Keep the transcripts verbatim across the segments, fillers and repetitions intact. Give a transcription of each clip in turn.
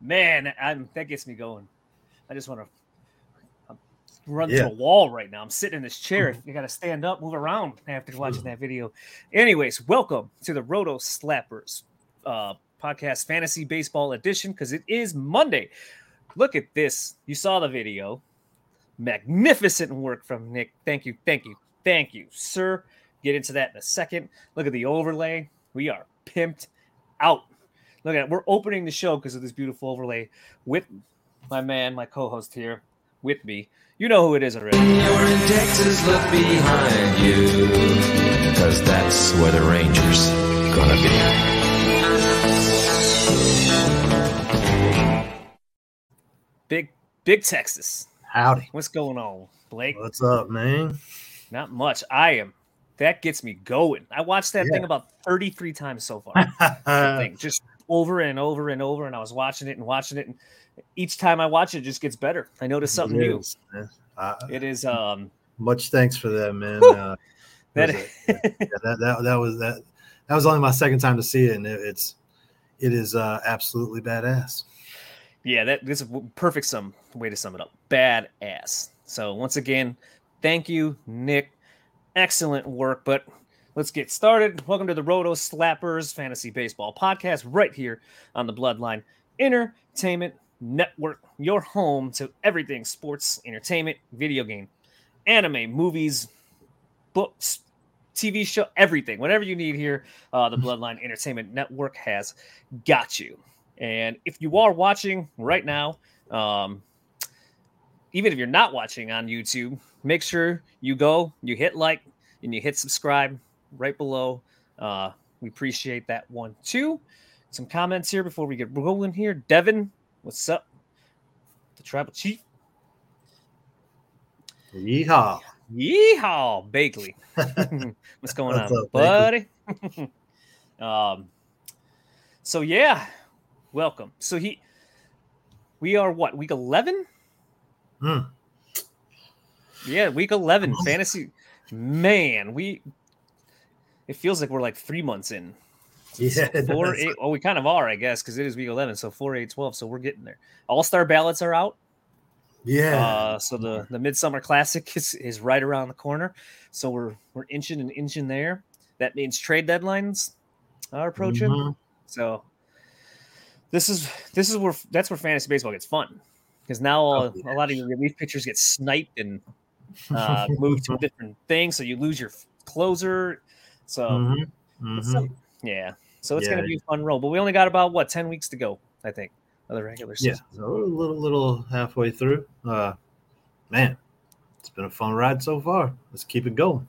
Man, I'm, that gets me going. I just want to run yeah. to a wall right now. I'm sitting in this chair. You got to stand up, move around after watching that video. Anyways, welcome to the Roto Slappers uh, podcast fantasy baseball edition, because it is Monday. Look at this. You saw the video. Magnificent work from Nick. Thank you, thank you, thank you, sir. Get into that in a second. Look at the overlay. We are pimped out. Look at it. We're opening the show because of this beautiful overlay with my man, my co-host here with me. You know who it is already. Your index is left behind you, because that's where the Rangers gonna be. Big, big Texas. Howdy. What's going on, Blake? What's up, man? Not much. I am. That gets me going. I watched that yeah. thing about thirty-three times so far. thing. Just over and over and over, and I was watching it and watching it, and each time I watch it, it just gets better. I notice something it is, new. Uh, it is. Um, much thanks for that, man. Uh, that, was a, yeah, that that that was that that was only my second time to see it, and it, it's it is uh, absolutely badass. Yeah, that this is a perfect sum way to sum it up. Badass. So once again, thank you, Nick. Excellent work, but let's get started. Welcome to the Roto Slappers Fantasy Baseball Podcast right here on the Bloodline Entertainment Network, your home to everything sports, entertainment, video game, anime, movies, books, T V show, everything. Whatever you need here, uh, the Bloodline Entertainment Network has got you. And if you are watching right now, um, even if you're not watching on YouTube, make sure you go, you hit like, and you hit subscribe right below. Uh, we appreciate that one, too. Some comments here before we get rolling here. Devin, what's up? The Tribal Chief. Yeehaw. Yeehaw, Bakley. What's going on, up, buddy? um. So, yeah, welcome. So, he, we are, what, week eleven? Hmm. Yeah, week eleven fantasy. Man, we it feels like we're like three months in. Yeah, so four, eight, well, we kind of are, I guess, because it is week eleven. So four, eight, twelve. So we're getting there. All star ballots are out. Yeah. Uh, so the the Midsummer Classic is, is right around the corner. So we're we're inching and inching there. That means trade deadlines are approaching. Mm-hmm. So this is this is where that's where fantasy baseball gets fun. Because now a, a lot of your relief pitchers get sniped and uh, moved to a different thing, so you lose your closer. So, mm-hmm. so yeah, so it's yeah. going to be a fun roll. But we only got about what ten weeks to go, I think, of the regular season. Yeah, so a little, little halfway through. Uh, man, it's been a fun ride so far. Let's keep it going.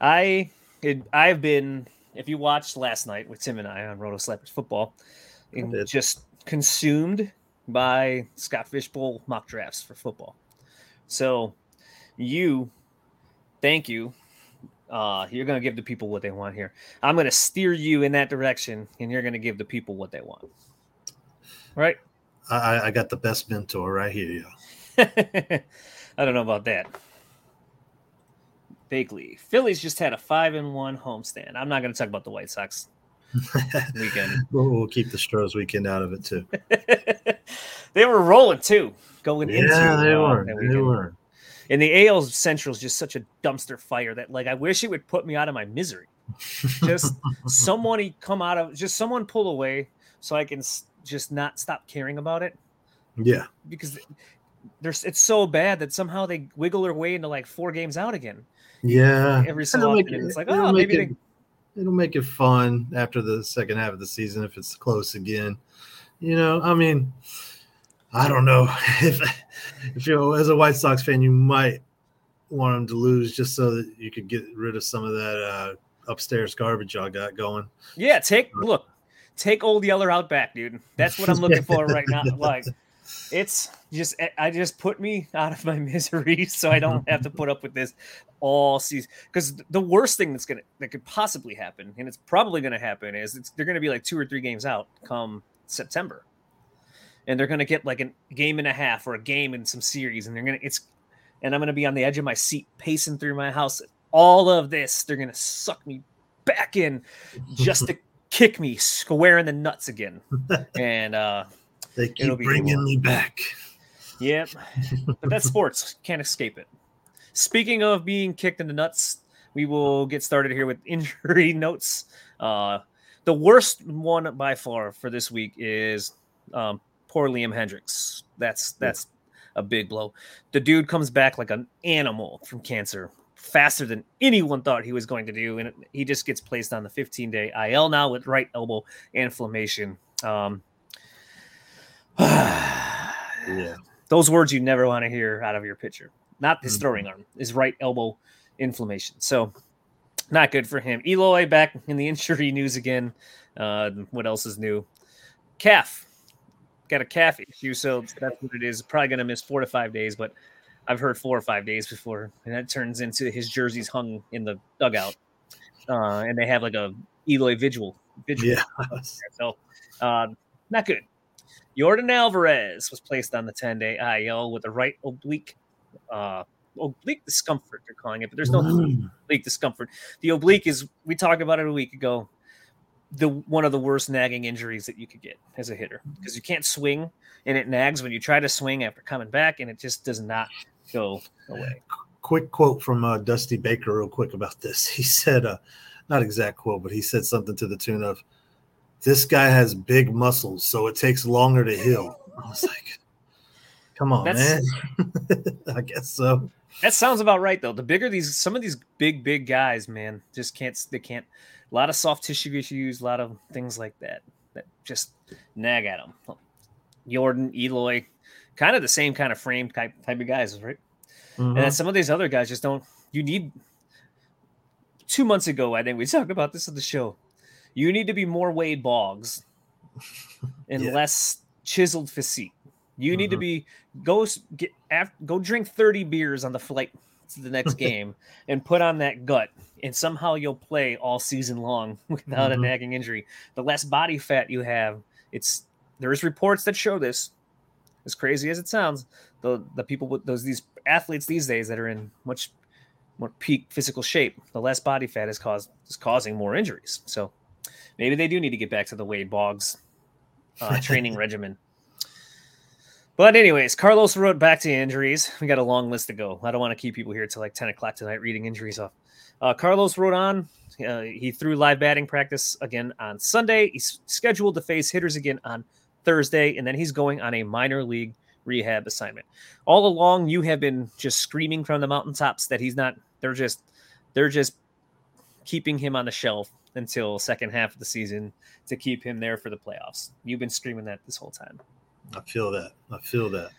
I, it, I've been. If you watched last night with Tim and I on Roto Slappers Football, and just consumed by Scott Fishbowl mock drafts for football. So you, thank you. Uh, you're going to give the people what they want here. I'm going to steer you in that direction, and you're going to give the people what they want. All right? I, I got the best mentor right here. I don't know about that. Bakley. Phillies just had a five and one homestand. I'm not going to talk about the White Sox weekend. We'll keep the Stros weekend out of it too. They were rolling too, going yeah, into. Yeah, they were. They were. And the A L Central is just such a dumpster fire that, like, I wish it would put me out of my misery. Just someone come out of, just someone pull away, so I can just not stop caring about it. Yeah, because there's it's so bad that somehow they wiggle their way into like four games out again. Yeah, every so often it, it's like, oh, maybe it, they. It'll make it fun after the second half of the season if it's close again. You know, I mean, I don't know if, if you're as a White Sox fan, you might want them to lose just so that you could get rid of some of that uh, upstairs garbage y'all got going. Yeah, take look, take old Yeller out back, dude. That's what I'm looking for right now. Like, it's just I just put me out of my misery so I don't have to put up with this all season. Because the worst thing that's gonna that could possibly happen, and it's probably gonna happen, is it's, they're gonna be like two or three games out come September, and they're gonna get like a game and a half or a game in some series, and they're gonna it's, and I'm gonna be on the edge of my seat pacing through my house. All of this, they're gonna suck me back in just to kick me square in the nuts again. And uh, they keep bringing cool. me back. Yep. But that's sports. Can't escape it. Speaking of being kicked in the nuts, we will get started here with injury notes. Uh, the worst one by far for this week is um, poor Liam Hendriks. That's that's yeah. a big blow. The dude comes back like an animal from cancer, faster than anyone thought he was going to do, and he just gets placed on the fifteen-day I L now with right elbow inflammation. Um, yeah. Those words you never want to hear out of your pitcher. Not his throwing arm, his right elbow inflammation. So not good for him. Eloy back in the injury news again. Uh, what else is new? Calf. Got a calf issue, so that's what it is. Probably going to miss four to five days, but I've heard four or five days before, and that turns into his jersey's hung in the dugout. Uh, and they have like a Eloy vigil. vigil. Yeah. So uh, not good. Yordan Alvarez was placed on the ten-day I L with a right oblique Uh, oblique discomfort, they're calling it, but there's no mm. oblique discomfort. The oblique is, we talked about it a week ago, the one of the worst nagging injuries that you could get as a hitter, because you can't swing and it nags when you try to swing after coming back, and it just does not go away. Quick quote from uh, Dusty Baker real quick about this. He said, uh, not exact quote, but he said something to the tune of, "This guy has big muscles, so it takes longer to heal." I was like, come on, that's, man. I guess so. That sounds about right, though. The bigger these, some of these big, big guys, man, just can't. They can't. A lot of soft tissue issues, a lot of things like that that just nag at them. Yordan, Eloy, kind of the same kind of frame type type of guys, right? Mm-hmm. And then some of these other guys just don't. You need. Two months ago, I think we talked about this on the show. You need to be more Wade Boggs and yeah. less chiseled physique. You need mm-hmm. to be go get after, go drink thirty beers on the flight to the next game and put on that gut, and somehow you'll play all season long without mm-hmm. a nagging injury. The less body fat you have, it's there's reports that show this. As crazy as it sounds, the the people with those these athletes these days that are in much more peak physical shape, the less body fat is caused is causing more injuries. So maybe they do need to get back to the Wade Boggs uh, training regimen. But anyways, Carlos Rodon back to injuries. We got a long list to go. I don't want to keep people here till like ten o'clock tonight reading injuries off. Uh, Carlos Rodon, uh, he threw live batting practice again on Sunday. He's scheduled to face hitters again on Thursday, and then he's going on a minor league rehab assignment. All along, you have been just screaming from the mountaintops that he's not – they're just they're just keeping him on the shelf until second half of the season to keep him there for the playoffs. You've been screaming that this whole time. I feel that. I feel that.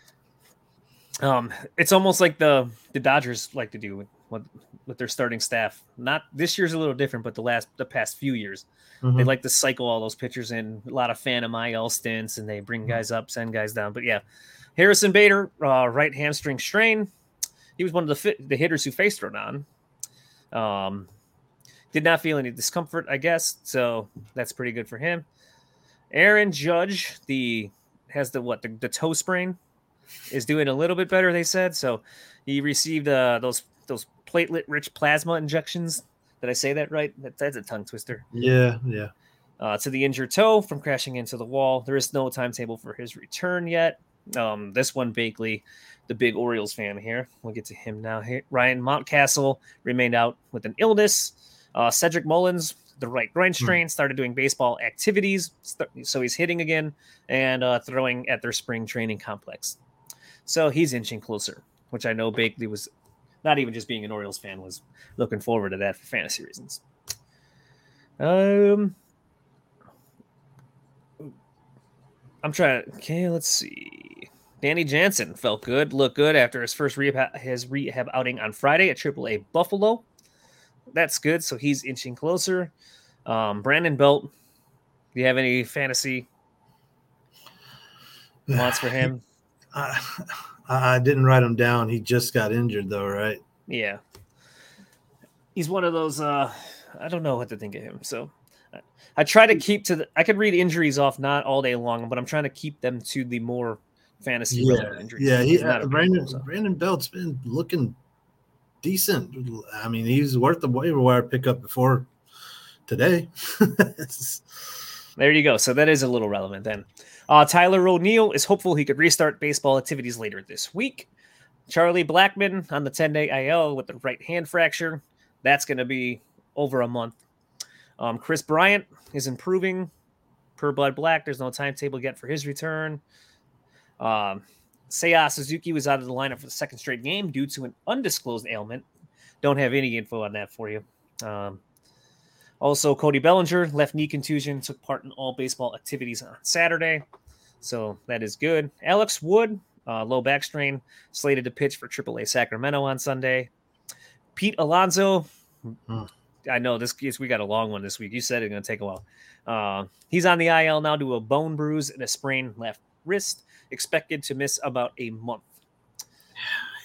Um, it's almost like the, the Dodgers like to do with, with with their starting staff. Not this year's a little different, but the last the past few years, mm-hmm. they like to cycle all those pitchers in. A lot of phantom I L stints, and they bring guys up, send guys down. But yeah, Harrison Bader, uh, right hamstring strain. He was one of the fit, the hitters who faced Rodon. Um, did not feel any discomfort, I guess. So that's pretty good for him. Aaron Judge, the has the what the, the toe sprain, is doing a little bit better, they said. So he received uh, those those platelet rich plasma injections. Did I say that right? That, that's a tongue twister. Yeah, yeah. Uh, to the injured toe from crashing into the wall. There is no timetable for his return yet. Um, this one, Bakley, the big Orioles fan here. We'll get to him now. Here, Ryan Mountcastle remained out with an illness. Uh, Cedric Mullins, the right groin strain, started doing baseball activities, so he's hitting again and uh, throwing at their spring training complex. So he's inching closer, which I know Bakley was not even just being an Orioles fan, was looking forward to that for fantasy reasons. Um, I'm trying to, okay, let's see. Danny Jansen felt good, looked good after his first rehab, his rehab outing on Friday at triple A Buffalo. That's good. So he's inching closer. Um, Brandon Belt, do you have any fantasy wants for him? I, I didn't write him down. He just got injured, though, right? Yeah. He's one of those. Uh, I don't know what to think of him. So I, I try to keep to the. I could read injuries off not all day long, but I'm trying to keep them to the more fantasy yeah. injuries. Yeah, he, uh, Brandon, so. Brandon Belt's been looking decent. I mean, he's worth the waiver wire pickup before today. There you go. So that is a little relevant then. Uh, Tyler O'Neill is hopeful he could restart baseball activities later this week. Charlie Blackmon on the ten-day I L with the right hand fracture. That's going to be over a month. Um, Chris Bryant is improving per Blood Black. There's no timetable yet for his return. Um, Seiya Suzuki was out of the lineup for the second straight game due to an undisclosed ailment. Don't have any info on that for you. Um, also, Cody Bellinger, left knee contusion, took part in all baseball activities on Saturday. So that is good. Alex Wood, uh, low back strain, slated to pitch for triple A Sacramento on Sunday. Pete Alonso, mm-hmm. I know this is, we got a long one this week. You said it's going to take a while. Uh, he's on the I L now due to a bone bruise and a sprained left wrist, expected to miss about a month. I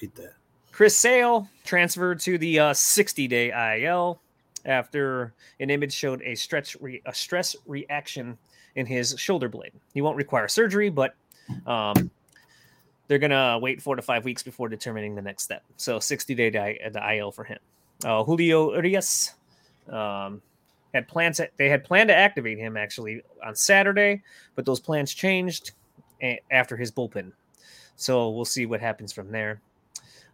hate that. Chris Sale transferred to the uh, sixty-day I L after an image showed a stretch re- a stress reaction in his shoulder blade. He won't require surgery, but um, they're going to wait four to five weeks before determining the next step. So sixty-day di- the I L for him. Uh, Julio Urias um, had plans. To, they had planned to activate him actually on Saturday, but those plans changed a- after his bullpen. So we'll see what happens from there.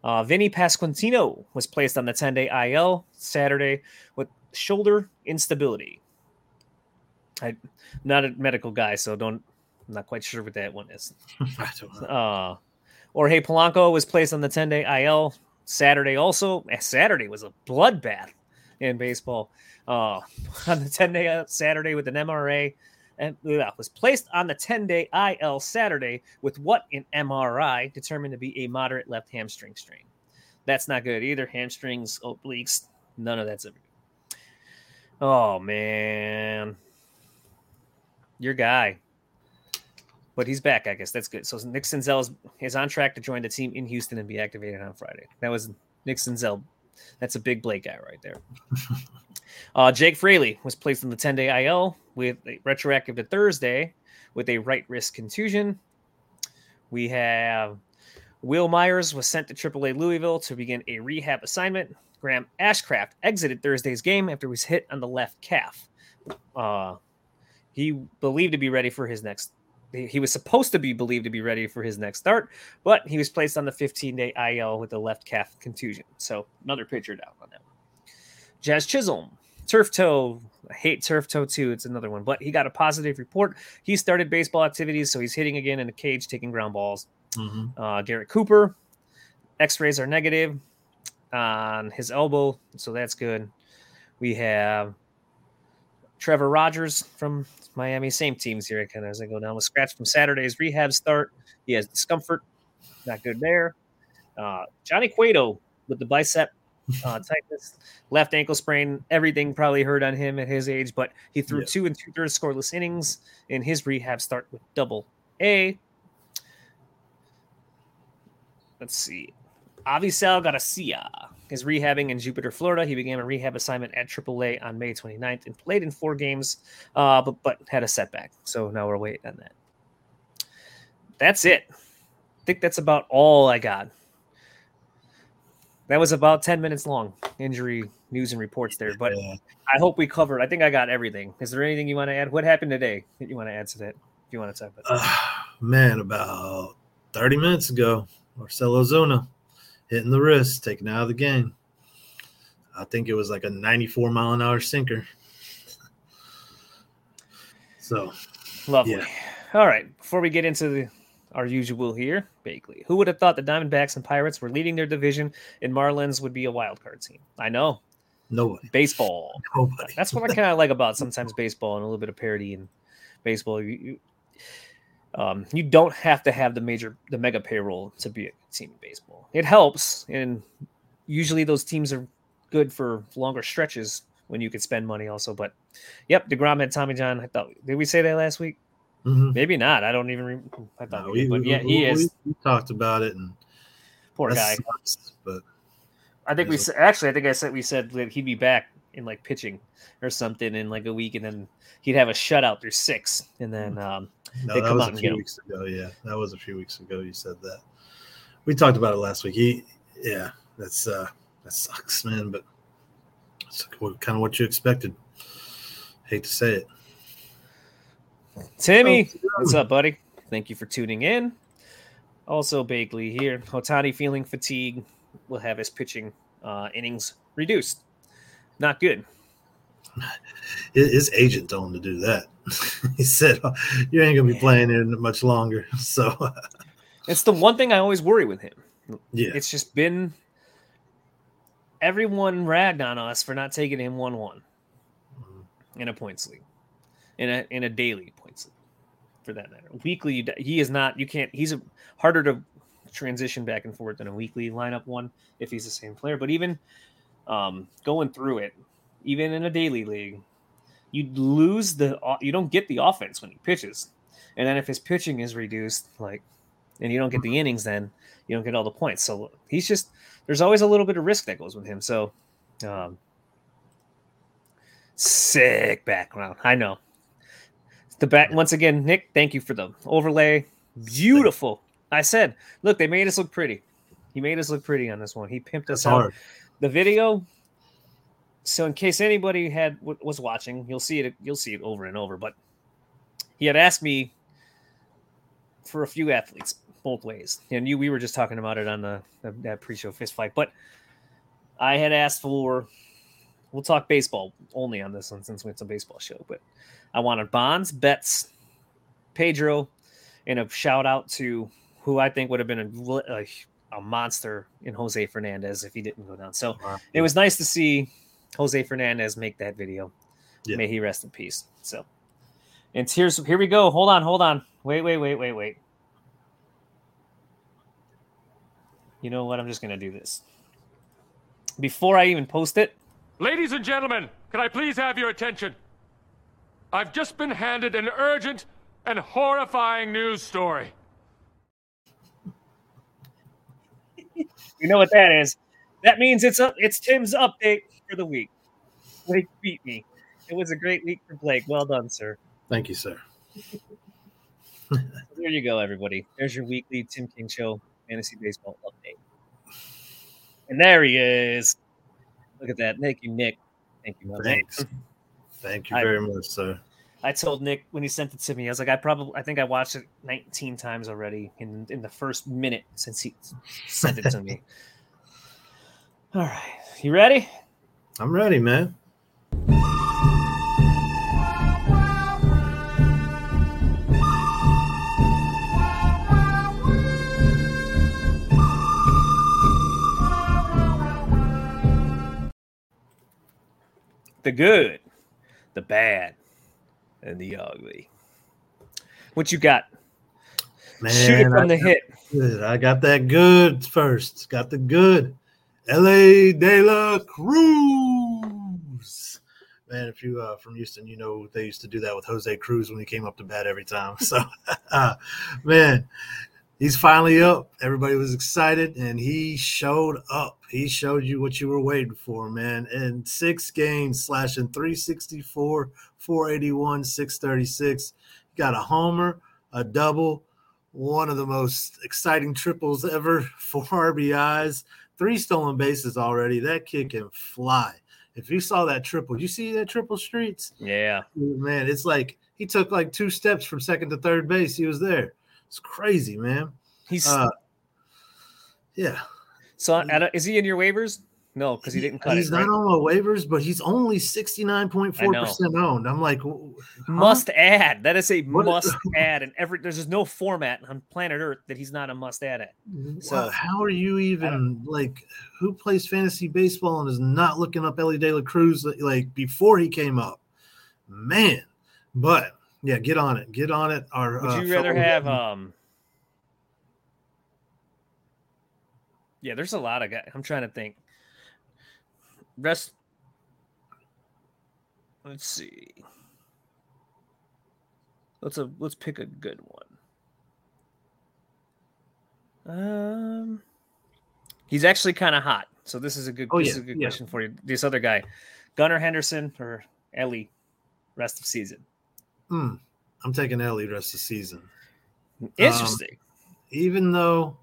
Uh, Vinny Pasquantino was placed on the ten-day I L Saturday with shoulder instability. I'm not a medical guy, so don't. I'm not quite sure what that one is. I don't know. Uh, Jorge Polanco was placed on the ten-day I L Saturday also. Saturday was a bloodbath in baseball. Uh, on the ten-day Saturday with an M R A. And uh, was placed on the ten-day I L Saturday with what an M R I determined to be a moderate left hamstring strain. That's not good either. Hamstrings, obliques, none of that's ever good. Oh man, your guy, but he's back. I guess that's good. So Nick Senzel is, is on track to join the team in Houston and be activated on Friday. That was Nick Senzel. That's a big Blake guy right there. Uh, Jake Fraley was placed on the ten-day I L with a retroactive to Thursday with a right wrist contusion. We have Will Myers was sent to triple A Louisville to begin a rehab assignment. Graham Ashcraft exited Thursday's game after he was hit on the left calf. Uh, he believed to be ready for his next. He was supposed to be believed to be ready for his next start, but he was placed on the fifteen-day I L with a left calf contusion. So another pitcher down on that one. Jazz Chisholm, turf toe. I hate turf toe too. It's another one, but he got a positive report. He started baseball activities, so he's hitting again in the cage, taking ground balls. Mm-hmm. Uh, Garrett Cooper, X-rays are negative on his elbow, so that's good. We have Trevor Rogers from Miami, same teams here. Kind of as I go down with scratch from Saturday's rehab start. He has discomfort, not good there. Uh, Johnny Cueto with the bicep. Uh, tightness, left ankle sprain, everything probably hurt on him at his age, but he threw yeah. two and two thirds scoreless innings in his rehab start with double A. Let's see. Avisel Garcia is rehabbing in Jupiter, Florida. He began a rehab assignment at triple A on May twenty-ninth and played in four games, uh, but, but had a setback. So now we're waiting on that. That's it. I think that's about all I got. That was about ten minutes long, injury news and reports there, but yeah. I hope we covered. I think I got everything. Is there anything you want to add? What happened today that you want to add to that? If you want to talk about that. Uh, man, about thirty minutes ago, Marcell Ozuna hitting the wrist, taken out of the game. I think it was like a ninety-four mile an hour sinker. So, lovely. Yeah. All right, before we get into the our usual here, Bakley. Who would have thought the Diamondbacks and Pirates were leading their division and Marlins would be a wild card team? I know. Nobody. Baseball. Nobody. That's what I kind of like about sometimes baseball and a little bit of parody in baseball. You, you, um, you don't have to have the major, the mega payroll to be a team in baseball. It helps, and usually those teams are good for longer stretches when you can spend money also. But, yep, DeGrom had Tommy John. I thought, did we say that last week? Mm-hmm. Maybe not. I don't even remember. I thought no, we, did, but we, yeah, he we, is. We talked about it, and poor guy. Sucks, but I think we a... actually, I think I said we said that he'd be back in like pitching or something in like a week, and then he'd have a shutout through six, and then um, no, they come out and get him. That was a few weeks ago. Yeah, that was a few weeks ago. You said that. We talked about it last week. He, yeah, that's uh, that sucks, man. But it's kind of what you expected. Hate to say it. Timmy, oh, what's up, buddy? Thank you for tuning in. Also, Bagley here. Otani feeling fatigue will have his pitching uh, innings reduced. Not good. His agent told him to do that. He said, oh, you ain't going to be playing it much longer. So it's the one thing I always worry with him. Yeah, it's just been everyone ragged on us for not taking him one one mm-hmm. in a points league. In a in a daily points league, for that matter. Weekly, he is not. You can't. He's a, harder to transition back and forth than a weekly lineup one if he's the same player. But even um, going through it, even in a daily league, you lose the. You don't get the offense when he pitches, and then if his pitching is reduced, like, and you don't get the innings, then you don't get all the points. So he's just. There's always a little bit of risk that goes with him. So, um, sick background. I know. The back once again, Nick. Thank you for the overlay. Beautiful. I said, look, they made us look pretty. He made us look pretty on this one. He pimped us out. The video. So in case anybody had was watching, you'll see it. You'll see it over and over. But he had asked me for a few athletes both ways, and you we were just talking about it on the that pre-show fist fight. But I had asked for. We'll talk baseball only on this one since it's a baseball show, but I wanted Bonds, Betts, Pedro, and a shout out to who I think would have been a, a, a monster in Jose Fernandez if he didn't go down. So wow. It was nice to see Jose Fernandez make that video. Yeah. May he rest in peace. So, and here's here we go. Hold on, hold on. Wait, wait, wait, wait, wait. You know what? I'm just going to do this before I even post it. Ladies and gentlemen, can I please have your attention? I've just been handed an urgent and horrifying news story. You know what that is? That means it's up. It's Tim's update for the week. Blake beat me. It was a great week for Blake. Well done, sir. Thank you, sir. There you go, everybody. There's your weekly Tim King Show Fantasy Baseball update. And there he is. Look at that. Thank you, Nick. Thank you. Thanks. Thank you very I, much, sir. I told Nick when he sent it to me, I was like, I probably, I think I watched it nineteen times already in, in the first minute since he sent it to me. All right. You ready? I'm ready, man. The good, the bad, and the ugly. What you got? Man, shoot it from I the hip. Good. I got that good first. Got the good. Elly De La Cruz. Man, if you uh, from Houston, you know they used to do that with Jose Cruz when he came up to bat every time. So, man, he's finally up. Everybody was excited, and he showed up. He showed you what you were waiting for, man. In six games, slashing three sixty-four, four eighty-one, six thirty-six. Got a homer, a double, one of the most exciting triples ever, four R B Is, three stolen bases already. That kid can fly. If you saw that triple, you see that triple streets? Yeah. Man, it's like he took like two steps from second to third base. He was there. It's crazy, man. He's uh, yeah. So a, is he in your waivers? No, because he didn't cut he's it. He's not right? on my waivers, but he's only sixty-nine point four percent owned. I'm like, huh? Must add. That is a what must is add. And every there's just no format on planet Earth that he's not a must add at. So uh, how are you even like who plays fantasy baseball and is not looking up Elly De La Cruz like before he came up? Man, but yeah, get on it. Get on it. Our, Would uh, you rather have um yeah, there's a lot of guys. I'm trying to think. Rest. Let's see. Let's a, let's pick a good one. Um, he's actually kind of hot, so this is a good. Oh, this yeah, is a good yeah. question for you. This other guy, Gunnar Henderson or Elly, rest of season. Hmm. I'm taking Elly rest of season. Interesting. Um, even though.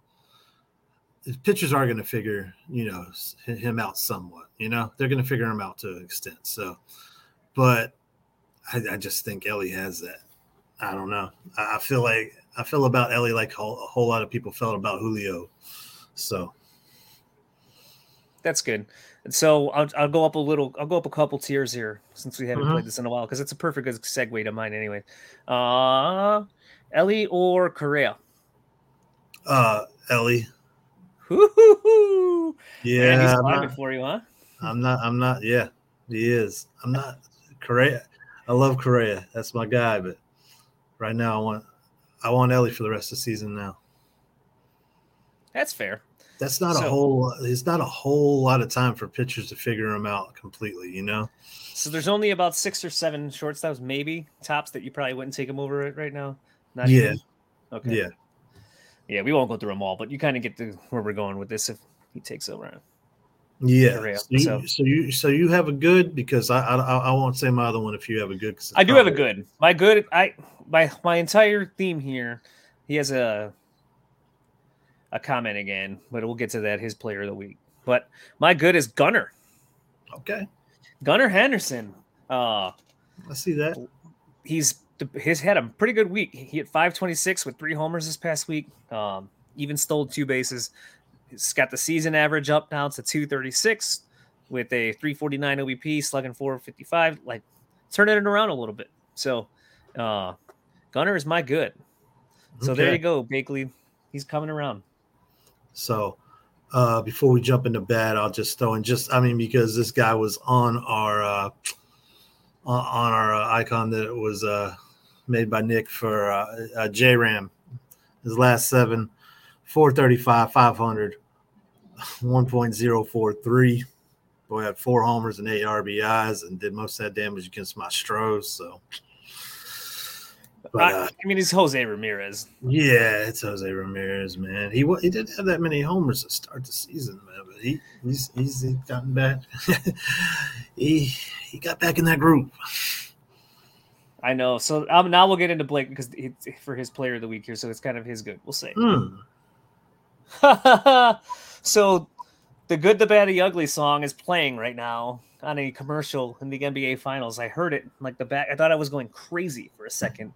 Pitchers are going to figure, you know, him out somewhat. You know, they're going to figure him out to an extent. So, but I, I just think Elly has that. I don't know. I, I feel like I feel about Elly like a, a whole lot of people felt about Julio. So that's good. And so I'll, I'll go up a little. I'll go up a couple tiers here since we haven't uh-huh. played this in a while because it's a perfect segue to mine anyway. Uh, Elly or Correa? Uh, Elly. Woo-hoo-hoo. Yeah, man, he's climbing for you, huh? I'm not. I'm not. Yeah, he is. I'm not. Correa. I love Correa. That's my guy. But right now, I want. I want Elly for the rest of the season. Now. That's fair. That's not so, a whole – it's not a whole lot of time for pitchers to figure them out completely, you know? So there's only about six or seven shortstops, maybe, tops that you probably wouldn't take them over right now? Not yeah. Even? Okay. Yeah. Yeah, we won't go through them all, but you kind of get to where we're going with this if he takes over. Yeah. So you, so. so you so you have a good because I, I I won't say my other one if you have a good. I do have a good. My good – I my, my entire theme here, he has a – a comment again, but we'll get to that. His player of the week, but my good is Gunnar. Okay, Gunnar Henderson. Uh, I see that he's he's had a pretty good week. He hit five twenty-six with three homers this past week. Um, even stole two bases. He's got the season average up now to two thirty-six with a three forty-nine O B P, slugging four fifty-five. Like turning it around a little bit. So, uh, Gunnar is my good. So okay. There you go, Bakley. He's coming around. So uh, before we jump into bad, I'll just throw in just, I mean, because this guy was on our, uh, on our uh, icon that was uh, made by Nick for uh, uh, J-Ram, his last seven, four thirty-five, five hundred, one point oh four three. Boy, I had four homers and eight R B Is and did most of that damage against my Stros. So, But, uh, I mean, it's Jose Ramirez. Yeah, it's Jose Ramirez, man. He he didn't have that many homers to start the season, man. But he he's he's, he's gotten back. he he got back in that group. I know. So um, now we'll get into Blake because he, for his player of the week here. So it's kind of his good. We'll see. Hmm. So the good, the bad, the ugly song is playing right now on a commercial in the N B A Finals. I heard it like the back. I thought I was going crazy for a second,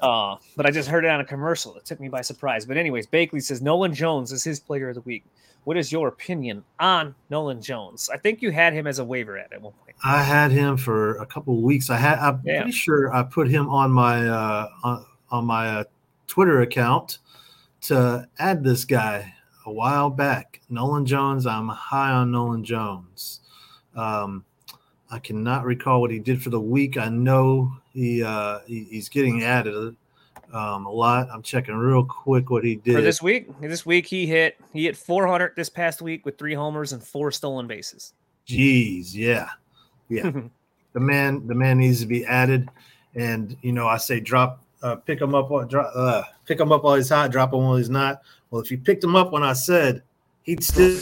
uh, but I just heard it on a commercial. It took me by surprise. But anyways, Bakley says Nolan Jones is his player of the week. What is your opinion on Nolan Jones? I think you had him as a waiver ad at one point. I had him for a couple of weeks. I had. I'm yeah. pretty sure I put him on my uh, on, on my uh, Twitter account to add this guy a while back. Nolan Jones. I'm high on Nolan Jones. Um, I cannot recall what he did for the week. I know he, uh, he he's getting added um, a lot. I'm checking real quick what he did for this week. This week he hit he hit four hundred this past week with three homers and four stolen bases. Jeez, yeah, yeah. the man the man needs to be added, and you know I say drop uh, pick him up drop uh, pick him up while he's hot, drop him while he's not. Well, if you picked him up when I said he'd still.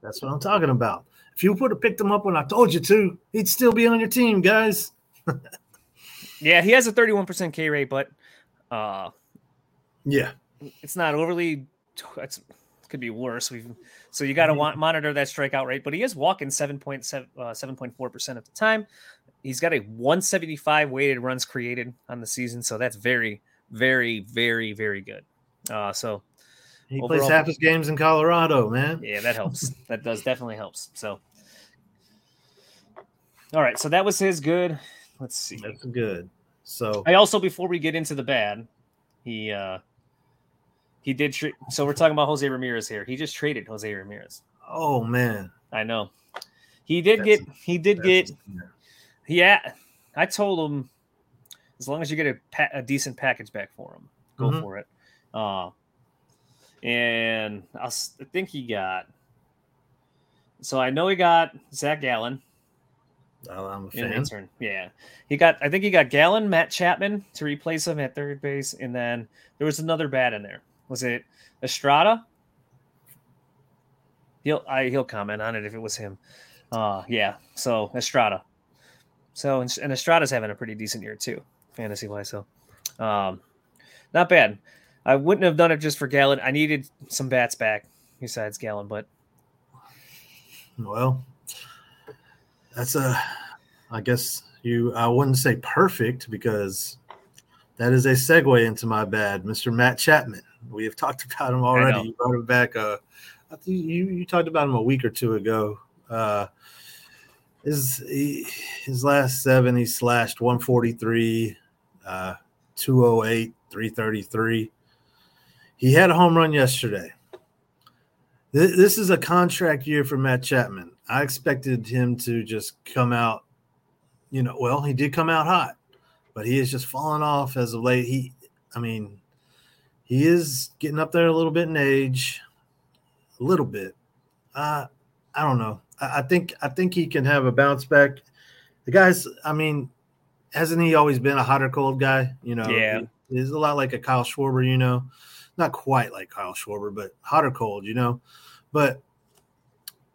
That's what I'm talking about. If you would have picked him up when I told you to, he'd still be on your team, guys. Yeah, he has a thirty-one percent K rate, but uh, yeah, it's not overly. It's, it could be worse. We've so you got to want monitor that strikeout rate, but he is walking seven point four percent at the time. He's got a one seventy-five weighted runs created on the season, so that's very, very, very, very good. Uh, so. He overall, plays half his games in Colorado, man. Yeah, that helps. That does definitely helps. So, all right. So that was his good. Let's see. That's good. So I also, before we get into the bad, he uh, he did. Tra- so we're talking about Jose Ramirez here. He just traded Jose Ramirez. Oh man, I know. He did that's, get. He did get. Yeah, I told him as long as you get a, pa- a decent package back for him, go mm-hmm. for it. Uh, And I think he got – so I know he got Zach Gallen. Oh, I'm a fan. Intern. Yeah. He got – I think he got Gallen, Matt Chapman to replace him at third base, and then there was another bat in there. Was it Estrada? He'll I, he'll comment on it if it was him. Uh, yeah, so Estrada. So and, and Estrada's having a pretty decent year too, fantasy-wise. So um, not bad. I wouldn't have done it just for Gallen. I needed some bats back besides Gallen, but well, that's a, I guess you, I wouldn't say perfect because that is a segue into my bad, Mister Matt Chapman. We have talked about him already. You brought him back. Uh, I think you, you talked about him a week or two ago. Uh, his, he, his last seven, he slashed one forty-three, uh, two oh eight, three thirty-three. He had a home run yesterday. Th- this is a contract year for Matt Chapman. I expected him to just come out, you know, well, he did come out hot, but he has just fallen off as of late. He, I mean, he is getting up there a little bit in age, a little bit. Uh, I don't know. I, I think I think he can have a bounce back. The guy's, I mean, hasn't he always been a hot or cold guy? You know, yeah. he, he's a lot like a Kyle Schwarber, you know. Not quite like Kyle Schwarber, but hot or cold, you know. But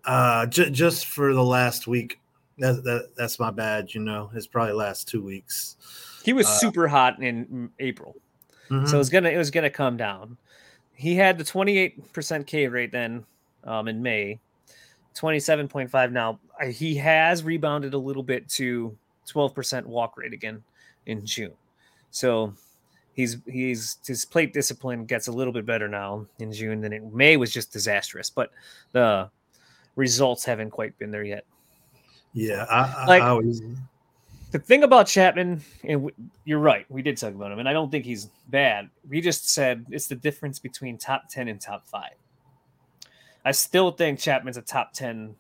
uh, j- just for the last week, that, that, that's my bad, you know. It's probably last two weeks. He was uh, super hot in April. Mm-hmm. So it was gonna it was gonna come down. He had the twenty-eight percent K rate then um, in May, twenty-seven point five now. He has rebounded a little bit to twelve percent walk rate again in June. So he's he's his plate discipline gets a little bit better now in June than in May. Was just disastrous, but the results haven't quite been there yet. Yeah, I, I, like I always... the thing about Chapman, and you're right, we did talk about him, and I don't think he's bad. We just said it's the difference between top ten and top five. I still think Chapman's a top ten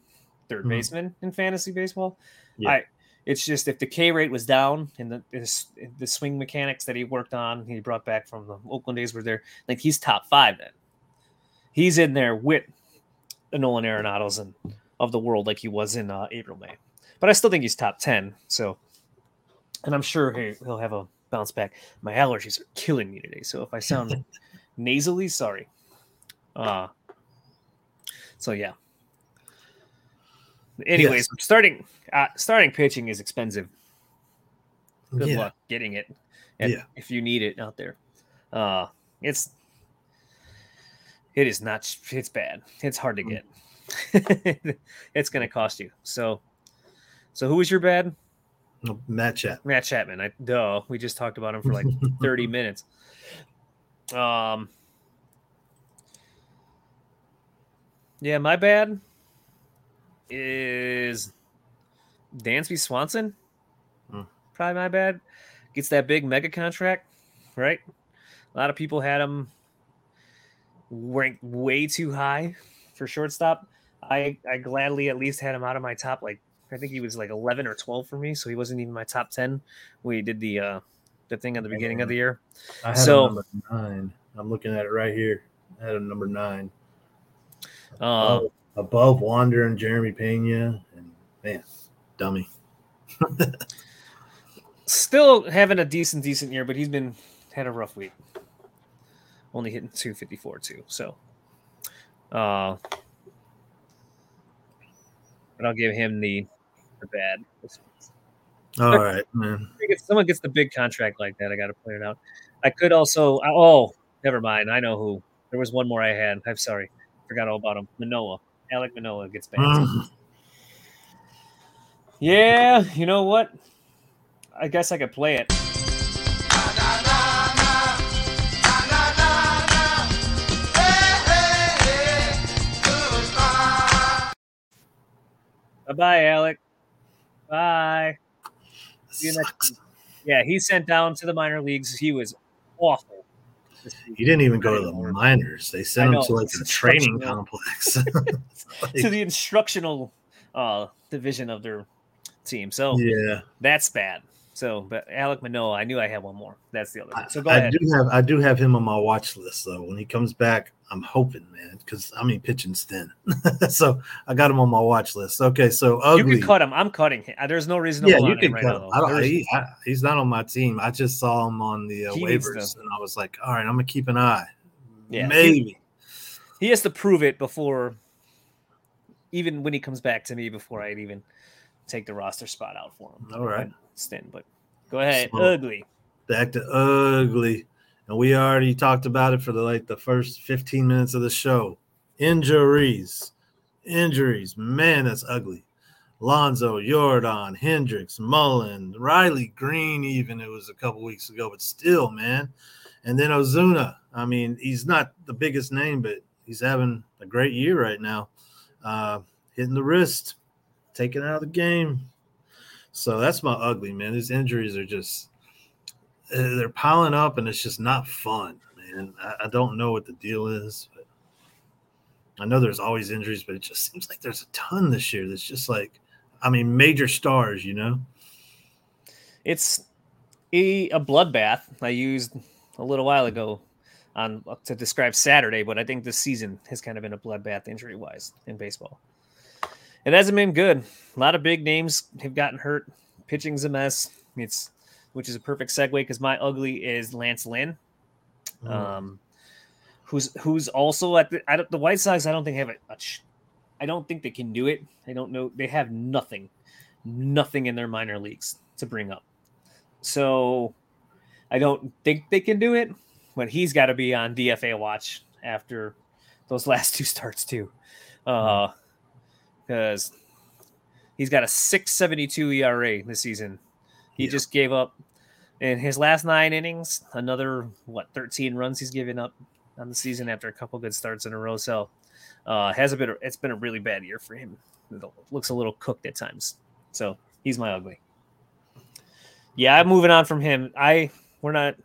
third mm-hmm. baseman in fantasy baseball. Yeah. I, it's just if the K rate was down and the, the the swing mechanics that he worked on, he brought back from the Oakland days were there, like he's top five then. He's in there with the Nolan Arenados and of the world like he was in uh, April, May. But I still think he's top ten, so... And I'm sure hey, he'll have a bounce back. My allergies are killing me today, so if I sound nasally, sorry. Uh, so, yeah. Anyways, yes. starting uh, starting pitching is expensive. Good yeah. luck getting it and yeah. if you need it out there. Uh, it's it is not – it's bad. It's hard to get. Mm. It's going to cost you. So, so who is your bad? Matt Chapman. Matt Chapman. I duh. We just talked about him for like thirty minutes. Um. Yeah, my bad is Dansby Swanson. Mm. Probably my bad. Gets that big mega contract, right? A lot of people had him ranked way too high for shortstop. I I gladly at least had him out of my top like. I think he was like eleven or twelve for me, so he wasn't even my top ten. We did the uh, the thing at the beginning of the year. I had so, him number nine. I'm looking at it right here. I had him number nine. Above, uh, above Wander and Jeremy Pena. And man, dummy. Still having a decent, decent year, but he's been had a rough week. Only hitting two fifty-four too. So uh, but I'll give him the bad. All right, man. If someone gets the big contract like that, I got to point it out. I could also, oh, never mind. I know who. There was one more I had. I'm sorry. Forgot all about him. Manoah. Alek Manoah gets banned. Mm. Yeah, you know what? I guess I could play it. Bye-bye, Alek. Bye. See you next time. Yeah, he's sent down to the minor leagues. He was awful. He didn't even go to the minors. They sent him to like the training complex. Like, to the instructional uh, division of their team. So yeah, that's bad. So, but Alek Manoah, I knew I had one more. That's the other one. So go I, ahead. I do have I do have him on my watch list though. When he comes back, I'm hoping, man, because I mean pitching's thin. So I got him on my watch list. Okay, so ugly. You can cut him. I'm cutting him. There's no reason to yeah, hold you on can him right cut now. Him. I don't, he, I, he's not on my team. I just saw him on the uh, waivers, and I was like, all right, I'm gonna keep an eye. Yeah, maybe he, he has to prove it before, even when he comes back to me, before I'd even take the roster spot out for him. All right. Stint, but go ahead. So, ugly. Back to ugly. And we already talked about it for the like the first fifteen minutes of the show. Injuries. Injuries. Man, that's ugly. Lonzo, Yordan, Hendriks, Mullen, Riley Green even, it was a couple weeks ago, but still, man. And then Ozuna. I mean, he's not the biggest name, but he's having a great year right now. Uh, hitting the wrist, taking out of the game. So that's my ugly, man. These injuries are just – they're piling up, and it's just not fun, man. I, I don't know what the deal is. But I know there's always injuries, but it just seems like there's a ton this year that's just like – I mean, major stars, you know? It's a, a bloodbath. I used a little while ago on to describe Saturday, but I think this season has kind of been a bloodbath injury-wise in baseball. It hasn't been good. A lot of big names have gotten hurt. Pitching's a mess. It's which is a perfect segue because my ugly is Lance Lynn, mm. um, who's who's also at the I don't, the White Sox. I don't think have a, a I don't think they can do it. I don't know. They have nothing, nothing in their minor leagues to bring up. So I don't think they can do it. But he's got to be on D F A watch after those last two starts too. Uh, mm. Because he's got a six seventy-two E R A this season. He yeah. just gave up in his last nine innings, another, what, thirteen runs he's given up on the season after a couple good starts in a row. So uh, has a bit of, it's been a really bad year for him. It looks a little cooked at times. So he's my ugly. Yeah, I'm moving on from him. I We're not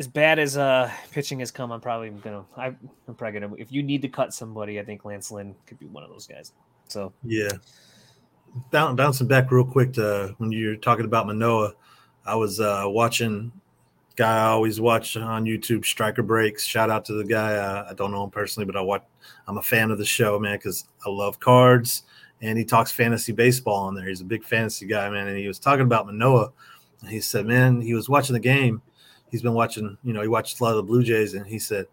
as bad as uh, pitching has come, I'm probably gonna. I, I'm probably gonna. If you need to cut somebody, I think Lance Lynn could be one of those guys. So yeah, bouncing back real quick to when you're talking about Manoah, I was uh, watching guy I always watch on YouTube, Striker Breaks. Shout out to the guy. Uh, I don't know him personally, but I watch. I'm a fan of the show, man, because I love cards, and he talks fantasy baseball on there. He's a big fantasy guy, man, and he was talking about Manoah. And he said, man, he was watching the game. He's been watching, you know, he watched a lot of the Blue Jays, and he said,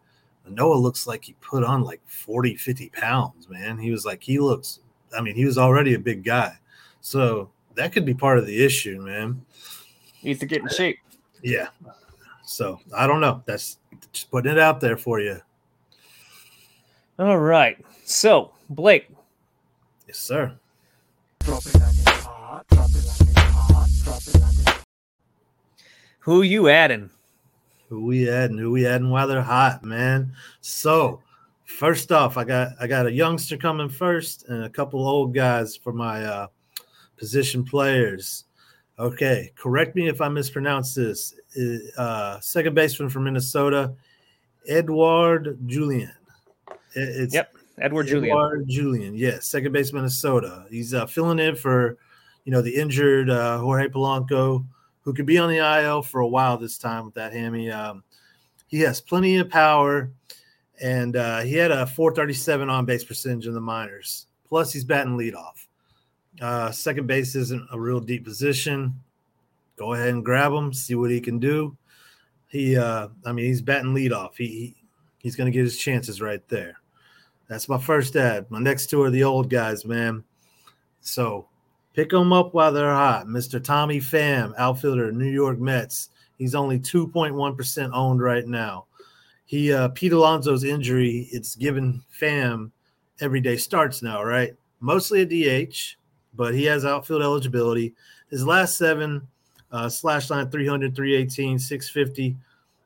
Manoah looks like he put on like forty, fifty pounds, man. He was like, he looks, I mean, he was already a big guy. So that could be part of the issue, man. He needs to get in shape. Yeah. So I don't know. That's just putting it out there for you. All right. So, Blake. Yes, sir. Drop it like it's hot. Drop it like it's hot. Drop it like it's hot. Who you adding? Who we adding? Who we adding while they're hot, man? So, first off, I got I got a youngster coming first and a couple old guys for my uh, position players. Okay, correct me if I mispronounce this. Uh, second baseman from Minnesota, Edouard Julien. It's yep, Edouard Julien. Edouard Julien, yes, second baseman Minnesota. He's uh, filling in for, you know, the injured uh, Jorge Polanco, who could be on the I L for a while this time with that hammy. Um, he has plenty of power, and uh, he had a four thirty-seven on-base percentage in the minors. Plus, he's batting leadoff. Uh, second base isn't a real deep position. Go ahead and grab him, see what he can do. He, uh, I mean, he's batting leadoff. He, he he's going to get his chances right there. That's my first ad. My next two are the old guys, man. So, pick them up while they're hot. Mister Tommy Pham, outfielder, New York Mets. He's only two point one percent owned right now. He uh, Pete Alonso's injury, it's given Pham everyday starts now, right? Mostly a D H, but he has outfield eligibility. His last seven, uh, slash line three hundred, three eighteen, six fifty.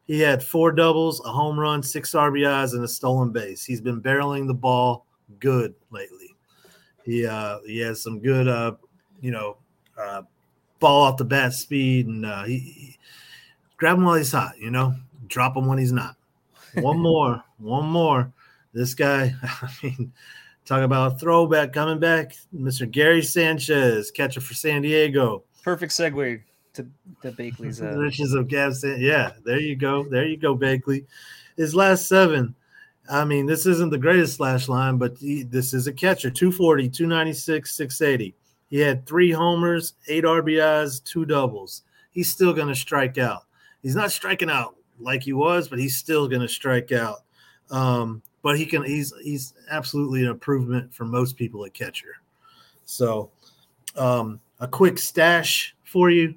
He had four doubles, a home run, six R B Is, and a stolen base. He's been barreling the ball good lately. He, uh, he has some good uh, – you know, uh, ball off the bat speed, and uh, he, he grab him while he's hot, you know, drop him when he's not. One more, one more. This guy, I mean, talk about a throwback coming back, Mister Gary Sanchez, catcher for San Diego. Perfect segue to, to Bakley's. Uh... Riches of Gav San- yeah, there you go. There you go, Bakley. His last seven. I mean, this isn't the greatest slash line, but he, this is a catcher, two forty, two ninety-six, six eighty. He had three homers, eight R B Is, two doubles. He's still going to strike out. He's not striking out like he was, but he's still going to strike out. Um, but he can. He's he's absolutely an improvement for most people at catcher. So um, a quick stash for you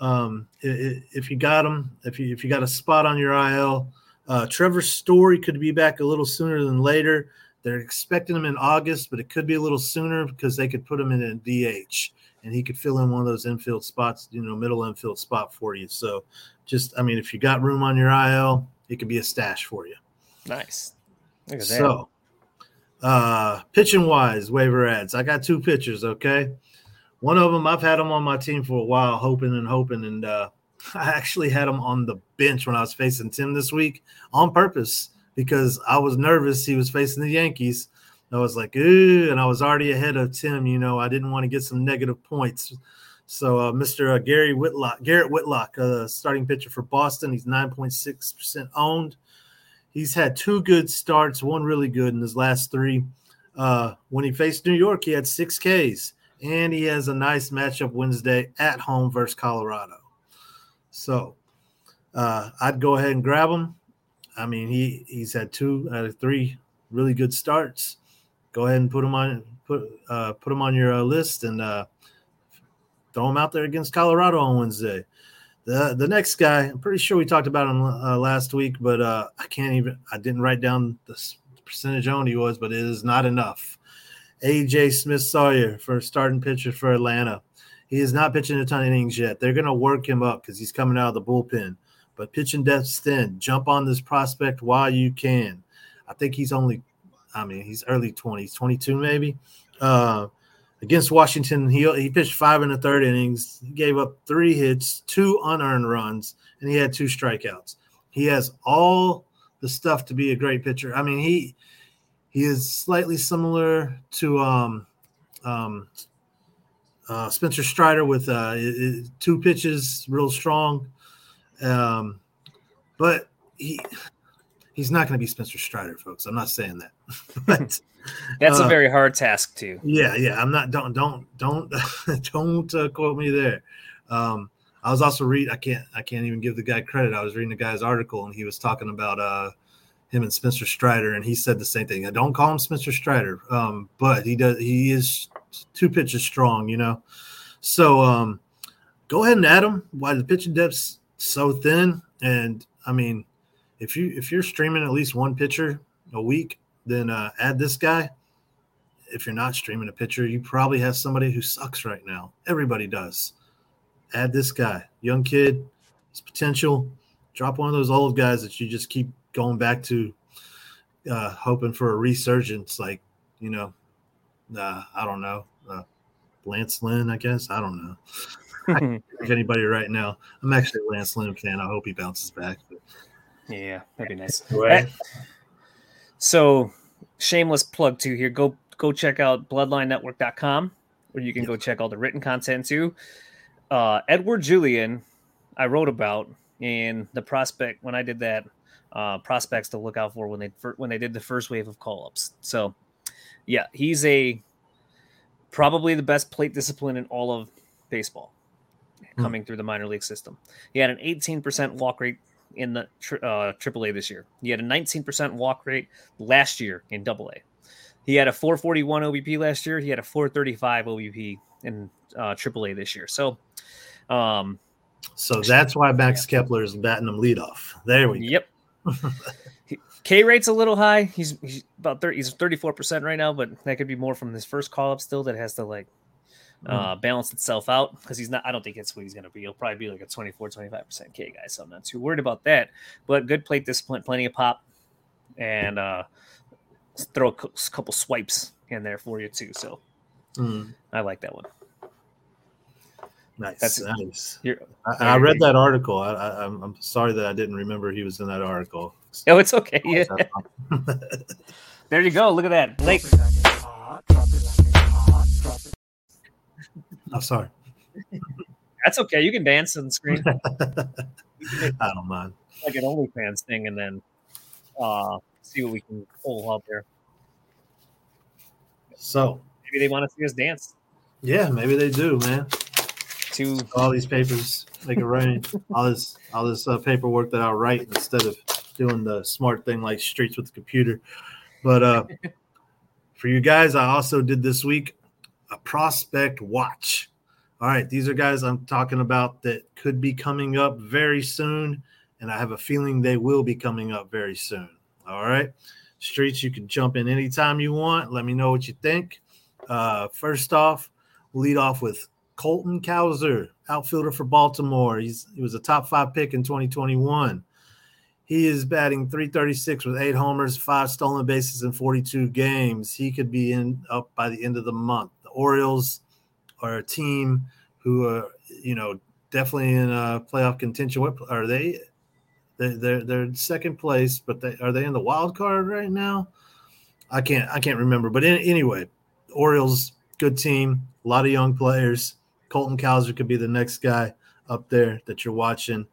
um, if you got him. If you if you got a spot on your I L, uh, Trevor Story could be back a little sooner than later. They're expecting him in August, but it could be a little sooner because they could put him in a D H, and he could fill in one of those infield spots, you know, middle infield spot for you. So just, I mean, if you got room on your I L, it could be a stash for you. Nice. Look at that. So uh, pitching-wise, waiver ads. I got two pitchers, okay? One of them, I've had him on my team for a while, hoping and hoping, and uh, I actually had him on the bench when I was facing Tim this week on purpose because I was nervous he was facing the Yankees. I was like, ooh, and I was already ahead of Tim. You know, I didn't want to get some negative points. So uh, Mister Uh, Gary Whitlock, Garrett Whitlock, uh, starting pitcher for Boston. He's nine point six percent owned. He's had two good starts, one really good in his last three. Uh, when he faced New York, he had six Ks, and he has a nice matchup Wednesday at home versus Colorado. So uh, I'd go ahead and grab him. I mean, he, he's had two out of three really good starts. Go ahead and put them on put uh, put them on your uh, list and uh, throw them out there against Colorado on Wednesday. The the next guy, I'm pretty sure we talked about him uh, last week, but uh, I can't even I didn't write down the percentage owned he was, but it is not enough. A J Smith Sawyer for starting pitcher for Atlanta. He is not pitching a ton of innings yet. They're going to work him up because he's coming out of the bullpen. But pitching depth's thin. Jump on this prospect while you can. I think he's only I mean, he's early twenties, twenty-two maybe. Uh, against Washington, he he pitched five and a third innings. He gave up three hits, two unearned runs, and he had two strikeouts. He has all the stuff to be a great pitcher. I mean, he he is slightly similar to um, um, uh, Spencer Strider with uh, two pitches, real strong. Um, but he – He's not going to be Spencer Strider, folks. I'm not saying that. but, That's uh, a very hard task, too. Yeah, yeah. I'm not. Don't, don't, don't, don't uh, quote me there. Um, I was also read. I can't. I can't even give the guy credit. I was reading the guy's article, and he was talking about uh, him and Spencer Strider, and he said the same thing. I don't call him Spencer Strider, um, but he does. He is two pitches strong, you know. So um, go ahead and add him. Why the pitching depth's so thin? And I mean. If you if you're streaming at least one pitcher a week, then uh, add this guy. If you're not streaming a pitcher, you probably have somebody who sucks right now. Everybody does. Add this guy, young kid, his potential. Drop one of those old guys that you just keep going back to, uh, hoping for a resurgence. Like you know, uh, I don't know, uh, Lance Lynn. I guess I don't know. I can't think of anybody right now. I'm actually a Lance Lynn fan. I hope he bounces back. But. Yeah, that'd be nice. Right. So, shameless plug too here. Go go check out bloodline network dot com, where you can go check all the written content too. Uh, Edouard Julien, I wrote about in the prospect when I did that uh, prospects to look out for when they when they did the first wave of call ups. So, yeah, he's a probably the best plate discipline in all of baseball, coming mm. through the minor league system. He had an eighteen percent walk rate. In the uh, triple A this year, he had a nineteen percent walk rate last year in double A. He had a four forty-one O B P last year. He had a four thirty-five O B P in uh, triple A this year. So, um, so that's why Max yeah. Kepler is batting him leadoff. There we yep. go. Yep. K rate's a little high. He's, he's about thirty. He's thirty-four percent right now, but that could be more from this first call up. Still, that has to like uh, mm. balance itself out because he's not, I don't think that's what he's going to be. He'll probably be like a twenty-four, twenty-five percent K guy. So I'm not too worried about that, but good plate discipline, plenty of pop and, uh, throw a couple swipes in there for you too. So mm. I like that one. Nice. That's nice. I, I read that article. I, I, I'm sorry that I didn't remember he was in that article. Oh, it's okay. Yeah. There you go. Look at that. Blake. I'm oh, sorry. That's okay. You can dance on the screen. I don't mind. Like an OnlyFans thing, and then uh, see what we can pull out there. So maybe they want to see us dance. Yeah, maybe they do, man. To all these papers, they can write all this, all this uh, paperwork that I write instead of doing the smart thing like streets with the computer. But uh, for you guys, I also did this week. A prospect watch. All right, these are guys I'm talking about that could be coming up very soon, and I have a feeling they will be coming up very soon. All right, Streets, you can jump in anytime you want. Let me know what you think. Uh, first off, we'll lead off with Colton Cowser, outfielder for Baltimore. He's, he was a top five pick in twenty twenty-one. He is batting three thirty-six with eight homers, five stolen bases in forty-two games. He could be in up by the end of the month. The Orioles are a team who are, you know, definitely in a playoff contention. What are they? They're they're second place, but they are they in the wild card right now? I can't I can't remember. But in, anyway, Orioles, good team, a lot of young players. Colton Cowser could be the next guy up there that you're watching.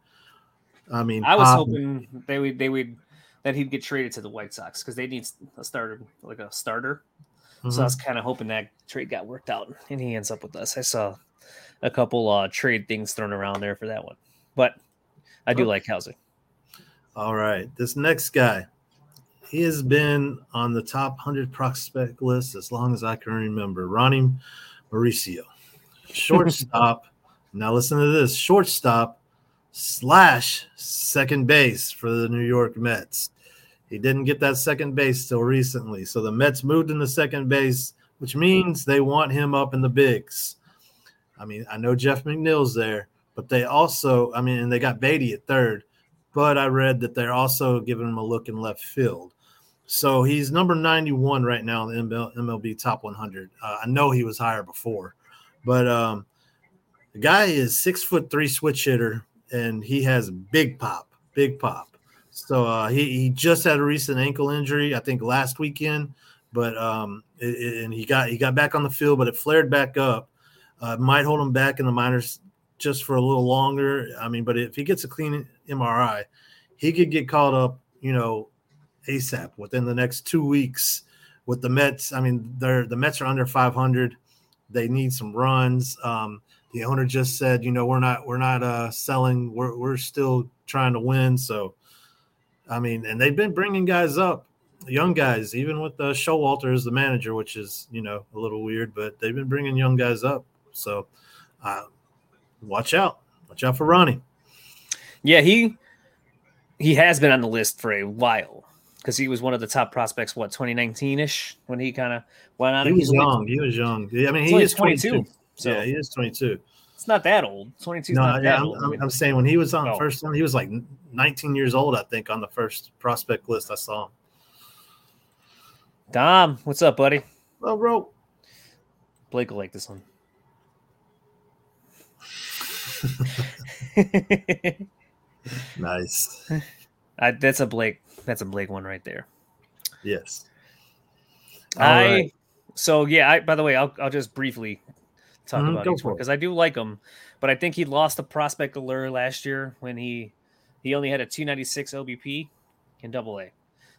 I mean, I was Poppy. hoping they would they would that he'd get traded to the White Sox because they need a starter, like a starter. Mm-hmm. So I was kind of hoping that trade got worked out and he ends up with us. I saw a couple uh, trade things thrown around there for that one, but I do oh. like Cowser. All right, this next guy, he has been on the top one hundred prospect list as long as I can remember. Ronny Mauricio, shortstop. Now listen to this: shortstop slash second base for the New York Mets. He didn't get that second base till recently, so the Mets moved him to second base, which means they want him up in the bigs. I mean, I know Jeff McNeil's there, but they also, I mean, and they got Beatty at third. But I read that they're also giving him a look in left field. So he's number ninety-one right now in the M L B Top one hundred. Uh, I know he was higher before. But um, the guy is six foot three switch hitter, and he has big pop, big pop. So uh, he, he just had a recent ankle injury, I think last weekend. But um, it, it, and he got he got back on the field, but it flared back up. Uh, might hold him back in the minors just for a little longer. I mean, but if he gets a clean M R I, he could get called up, you know, ASAP within the next two weeks with the Mets. I mean, they're the Mets are under five hundred. They need some runs. Um, the owner just said, you know, we're not we're not uh, selling. We're we're still trying to win. So, I mean, and they've been bringing guys up, young guys, even with uh, Showalter as the manager, which is, you know, a little weird, but they've been bringing young guys up. So, uh, watch out, watch out for Ronny. Yeah, he he has been on the list for a while because he was one of the top prospects, what, twenty nineteen-ish, when he kind of went on. He was young. He was young. I mean, he is twenty-two. So. Yeah, he is twenty-two. It's not that old. twenty-two is no, not yeah, that I'm, old. I'm, I'm saying when he was on oh. the first one, he was like nineteen years old, I think, on the first prospect list I saw him. Dom, what's up, buddy? Hello, bro. Blake will like this one. Nice. I, that's a Blake. That's a Blake one right there. Yes. All I. Right. So yeah. I. By the way, I'll I'll just briefly talk mm-hmm, about each one because I do like him, but I think he lost the prospect allure last year when he he only had a two ninety-six O B P in Double A,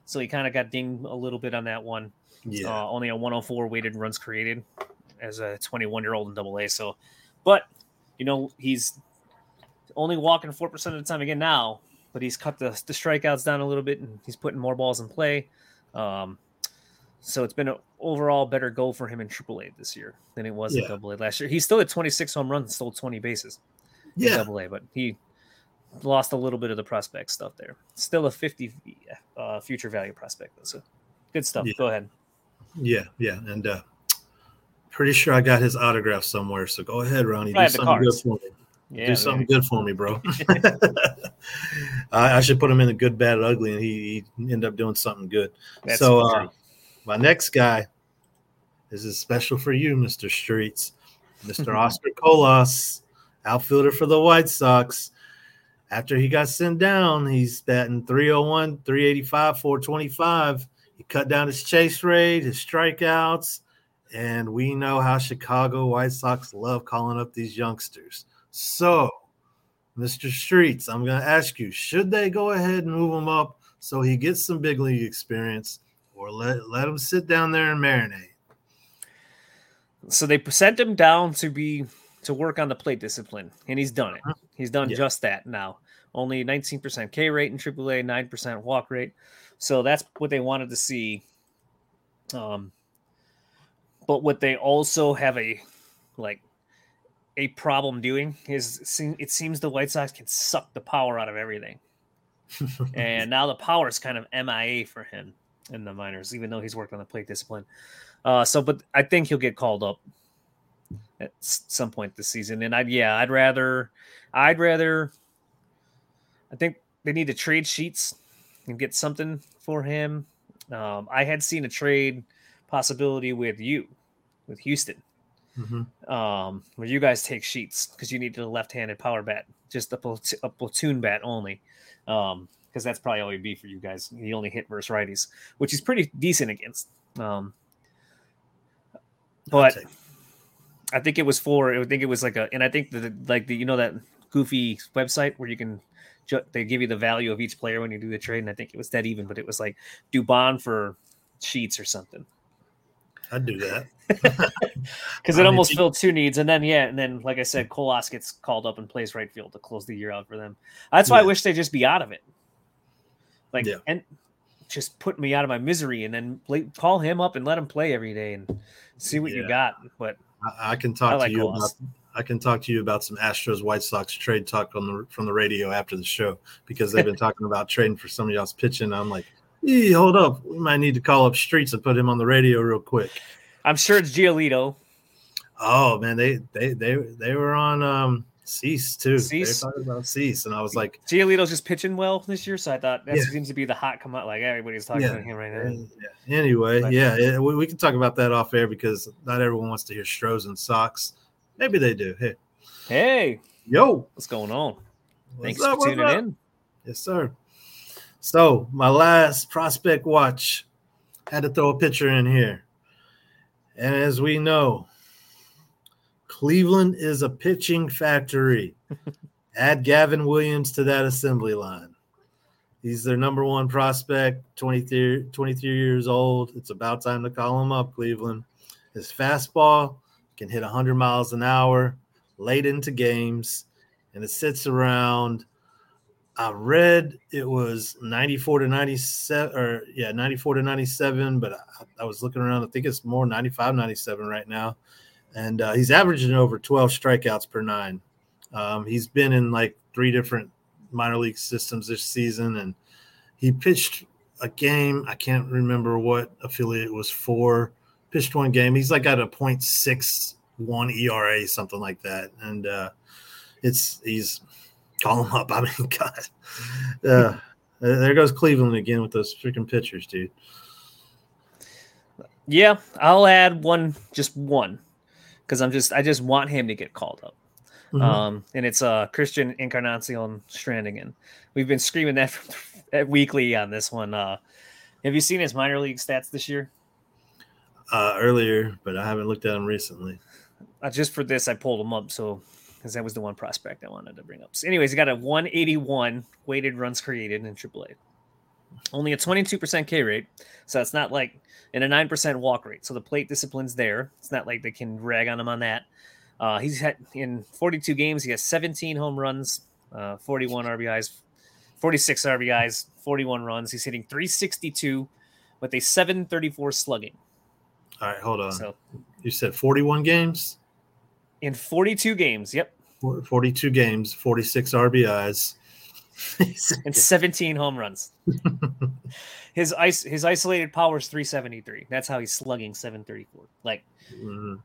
so he kind of got dinged a little bit on that one. Yeah. Uh, only a one oh four weighted runs created as a twenty-one year old in Double A. So, but you know he's only walking four percent of the time again now, but he's cut the, the strikeouts down a little bit and he's putting more balls in play. Um, so it's been an overall better goal for him in triple A this year than it was yeah. in double A last year. He's still at twenty-six home runs, stole twenty bases yeah. in double A, but he lost a little bit of the prospect stuff there. Still a fifty uh, future value prospect, though. So good stuff. Yeah. Go ahead. Yeah, yeah. And uh, pretty sure I got his autograph somewhere. So go ahead, Ronny. Do something good for me. Yeah, do something maybe. Good for me, bro. I, I should put him in a good, bad, ugly, and he, he end up doing something good. That's so uh, my next guy, this is special for you, Mister Streets, Mister Oscar Colas, outfielder for the White Sox. After he got sent down, he's batting three oh one, three eighty-five, four twenty-five. He cut down his chase rate, his strikeouts, and we know how Chicago White Sox love calling up these youngsters. So, Mister Streets, I'm going to ask you, should they go ahead and move him up so he gets some big league experience or let, let him sit down there and marinate? So they sent him down to be to work on the plate discipline, and he's done it. He's done yeah. just that now. Only nineteen percent K rate in triple A, nine percent walk rate. So that's what they wanted to see. Um, but what they also have a, like, a problem doing is it seems the White Sox can suck the power out of everything. And now the power is kind of M I A for him. in the minors, even though he's worked on the plate discipline. Uh, so, but I think he'll get called up at some point this season. And I, yeah, I'd rather, I'd rather, I think they need to trade Sheets and get something for him. Um, I had seen a trade possibility with you, with Houston, mm-hmm. um, where you guys take Sheets because you needed a left-handed power bat, just a, plat- a platoon bat only, because um, that's probably all he'd be for you guys. He only hit versus righties, which he's pretty decent against. Um, but I think it was for, I think it was like a, and I think the like the you know that goofy website where you can. They give you the value of each player when you do the trade, and I think it was dead even, but it was like Dubon for Sheets or something. I'd do that. Because it almost filled two needs, and then, yeah, and then, like I said, Kolas gets called up and plays right field to close the year out for them. That's why yeah. I wish they'd just be out of it. Like, yeah. and just put me out of my misery, and then play, call him up and let him play every day and see what yeah. you got. But I, I can talk I like to you Kolas. about I can talk to you about some Astros White Sox trade talk on the from the radio after the show, because they've been talking about trading for some of y'all's pitching. I'm like, hey, hold up. We might need to call up Streets and put him on the radio real quick. I'm sure it's Giolito. Oh, man, they they they, they were on um, Cease, too. Cease? They were talking about Cease, and I was like. Giolito's just pitching well this year, so I thought that yeah. seems to be the hot come out. Like, everybody's talking yeah. about him right now. Yeah. Anyway, but, yeah, it, we, we can talk about that off air, because not everyone wants to hear Stros and Sox. Maybe they do. Hey. Hey. Yo. What's going on? What's Thanks up, for tuning in. Yes, sir. So, my last prospect watch, had to throw a pitcher in here. And as we know, Cleveland is a pitching factory. Add Gavin Williams to that assembly line. He's their number one prospect, twenty-three, twenty-three years old. It's about time to call him up, Cleveland. His fastball can hit one hundred miles an hour late into games, and it sits around. I read it was ninety-four to ninety-seven, or yeah, ninety-four to ninety-seven, but I, I was looking around. I think it's more ninety-five, ninety-seven right now. And uh, he's averaging over twelve strikeouts per nine. Um, he's been in like three different minor league systems this season, and he pitched a game. I can't remember what affiliate it was for. Pitched one game. He's like at a point six one E R A, something like that. And uh, it's he's call him up. I mean, God, uh, there goes Cleveland again with those freaking pitchers, dude. Yeah, I'll add one, just one, because I'm just I just want him to get called up. Mm-hmm. Um, and it's uh, Christian Encarnacion Strandingen. We've been screaming that for, weekly on this one. Uh, have you seen his minor league stats this year? Uh, earlier, but I haven't looked at him recently. Uh, just for this, I pulled him up, so because that was the one prospect I wanted to bring up. So anyways, he got a one eighty-one weighted runs created in triple A. Only a twenty-two percent K rate, so it's not like – and a nine percent walk rate. So the plate discipline's there. It's not like they can rag on him on that. Uh, he's had – in forty-two games, he has seventeen home runs, uh, forty-one R B Is, forty-six R B Is, forty-one runs. He's hitting three sixty-two with a seven thirty-four slugging. All right, hold on. So, you said forty-one games? In forty-two games, yep. forty-two games, forty-six R B Is. And seventeen home runs. his ice, his isolated power is three seventy-three. That's how he's slugging seven thirty-four. Like, mm-hmm.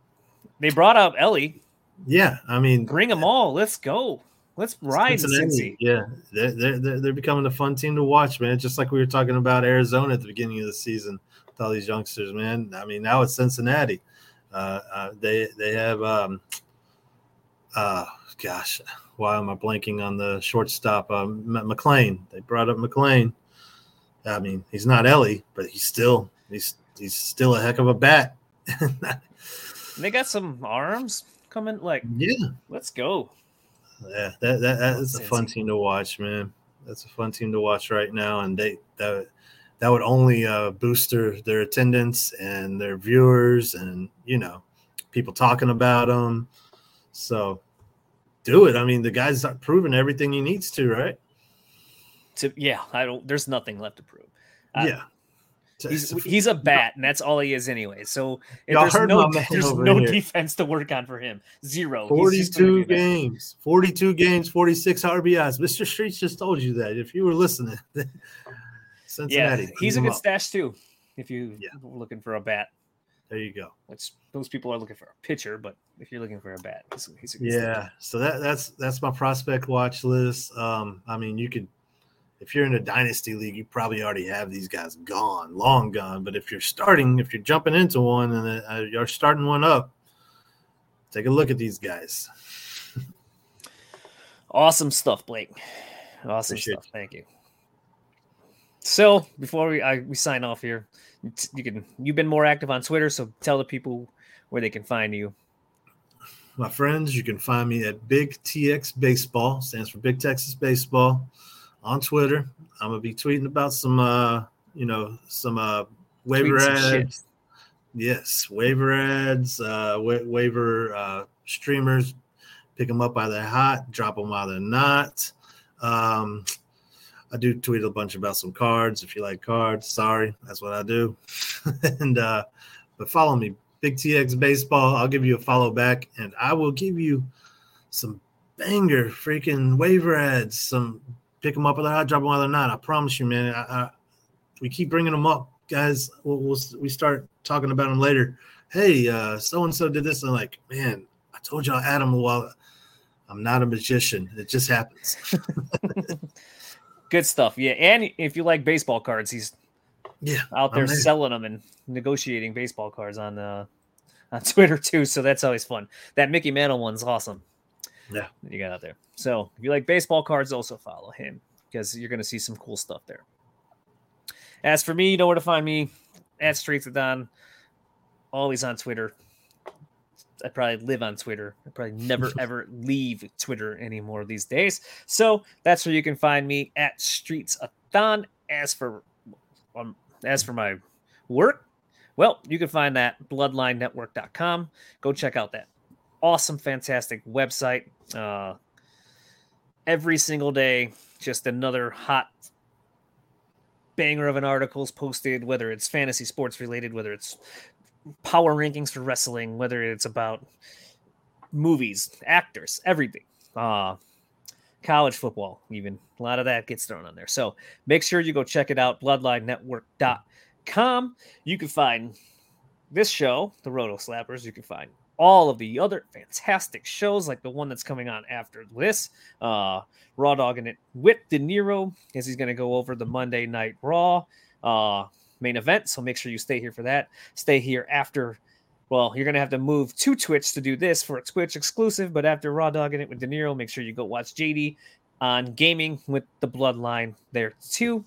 They brought up Elly. Yeah, I mean. Bring them all. Let's go. Let's ride. Cincinnati. Yeah, they're, they're, they're becoming a fun team to watch, man. Just like we were talking about Arizona at the beginning of the season. All these youngsters, man. I mean, now it's Cincinnati. Uh, uh, they they have, um, uh, gosh, why am I blanking on the shortstop? Um, McClain. They brought up McClain. I mean, he's not Elly, but he's still he's he's still a heck of a bat. They got some arms coming. Like, yeah, let's go. Yeah, that that that's a fun team to watch, man. That's a fun team to watch right now, and they that. That would only uh, boost their, their attendance and their viewers and, you know, people talking about them. So do it. I mean, the guy's not proven everything he needs to, right? To Yeah, I don't. There's nothing left to prove. Uh, yeah. He's, he's a bat, and that's all he is anyway. So if there's no, there's no defense to work on for him. Zero. forty-two games. forty-two games, forty-six R B Is. Mister Streets just told you that if you were listening. Cincinnati. Yeah, he's a good up. stash too. if you're yeah. looking for a bat. There you go. Which those people are looking for a pitcher, but if you're looking for a bat, he's, he's a good yeah. Player. So that that's that's my prospect watch list. Um, I mean, you could, if you're in a dynasty league, you probably already have these guys gone, long gone. But if you're starting, if you're jumping into one and uh, you're starting one up, take a look at these guys. Awesome stuff, Blake. Awesome Appreciate stuff. You. Thank you. So before we I, we sign off here, you can you've been more active on Twitter, so tell the people where they can find you. My friends, you can find me at Big T X Baseball, stands for Big Texas Baseball, on Twitter. I'm gonna be tweeting about some, uh, you know, some uh, waiver ads. Yes, waiver ads, uh, wa- waiver uh, streamers. Pick them up while they're hot. Drop them while they're not. Um, I do tweet a bunch about some cards. If you like cards, sorry, that's what I do. and uh, but follow me, Big T X Baseball. I'll give you a follow back, and I will give you some banger freaking waiver ads. Some pick them up while they're hot, drop them while they're not. I promise you, man. I, I, we keep bringing them up, guys. We'll, we'll we start talking about them later. Hey, uh, so and so did this, and I'm like, man, I told y'all Adam a while. I'm not a magician. It just happens. Good stuff. Yeah. And if you like baseball cards, he's yeah, out there selling them and negotiating baseball cards on uh, on Twitter too. So that's always fun. That Mickey Mantle one's awesome. Yeah. You got out there. So if you like baseball cards, also follow him because you're going to see some cool stuff there. As for me, you know where to find me at Streets of Don. Always on Twitter. I probably live on Twitter. I probably never, ever leave Twitter anymore these days. So that's where you can find me at Streetsathon. As for um, as for my work, well, you can find that at bloodline network dot com. Go check out that awesome, fantastic website. Uh, every single day, just another hot banger of an article is posted, whether it's fantasy sports related, whether it's power rankings for wrestling, whether it's about movies, actors, everything, uh, college football, even a lot of that gets thrown on there. So make sure you go check it out. bloodline network dot com. You can find this show, the Roto Slappers. You can find all of the other fantastic shows, like the one that's coming on after this, uh, Raw Dogging It with De Niro, as he's going to go over the Monday Night Raw, uh, main event. So make sure you stay here for that. Stay here after, well, you're going to have to move to Twitch to do this for a Twitch exclusive, but after Raw Dogging It with De Niro, make sure you go watch J D on Gaming with the Bloodline there too.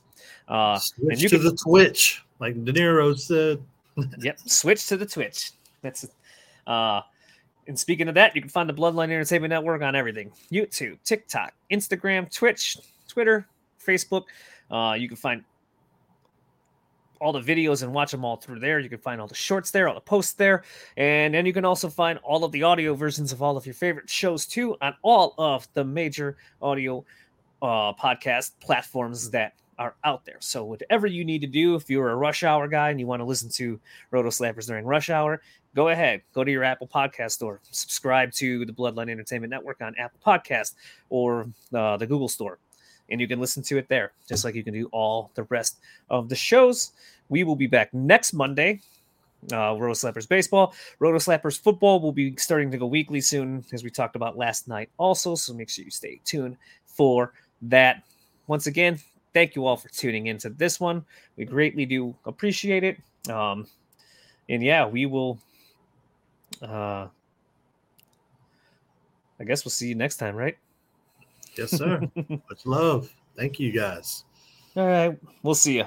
Uh, switch and you to can, the Twitch, like De Niro said. Yep, switch to the Twitch. That's uh, and speaking of that, you can find the Bloodline Entertainment Network on everything. YouTube, TikTok, Instagram, Twitch, Twitter, Facebook. Uh, you can find all the videos and watch them all through there. You can find all the shorts there, all the posts there. And then you can also find all of the audio versions of all of your favorite shows too on all of the major audio uh, podcast platforms that are out there. So whatever you need to do, if you're a rush hour guy and you want to listen to Roto Slappers during rush hour, go ahead, go to your Apple Podcast store, subscribe to the Bloodline Entertainment Network on Apple Podcast or uh, the Google store. And you can listen to it there, just like you can do all the rest of the shows. We will be back next Monday. Uh, Roto Slappers Baseball. Roto Slappers Football will be starting to go weekly soon, as we talked about last night also. So make sure you stay tuned for that. Once again, thank you all for tuning into this one. We greatly do appreciate it. Um, and, yeah, we will uh, – I guess we'll see you next time, right? Yes, sir. Much love. Thank you, guys. All right. We'll see you.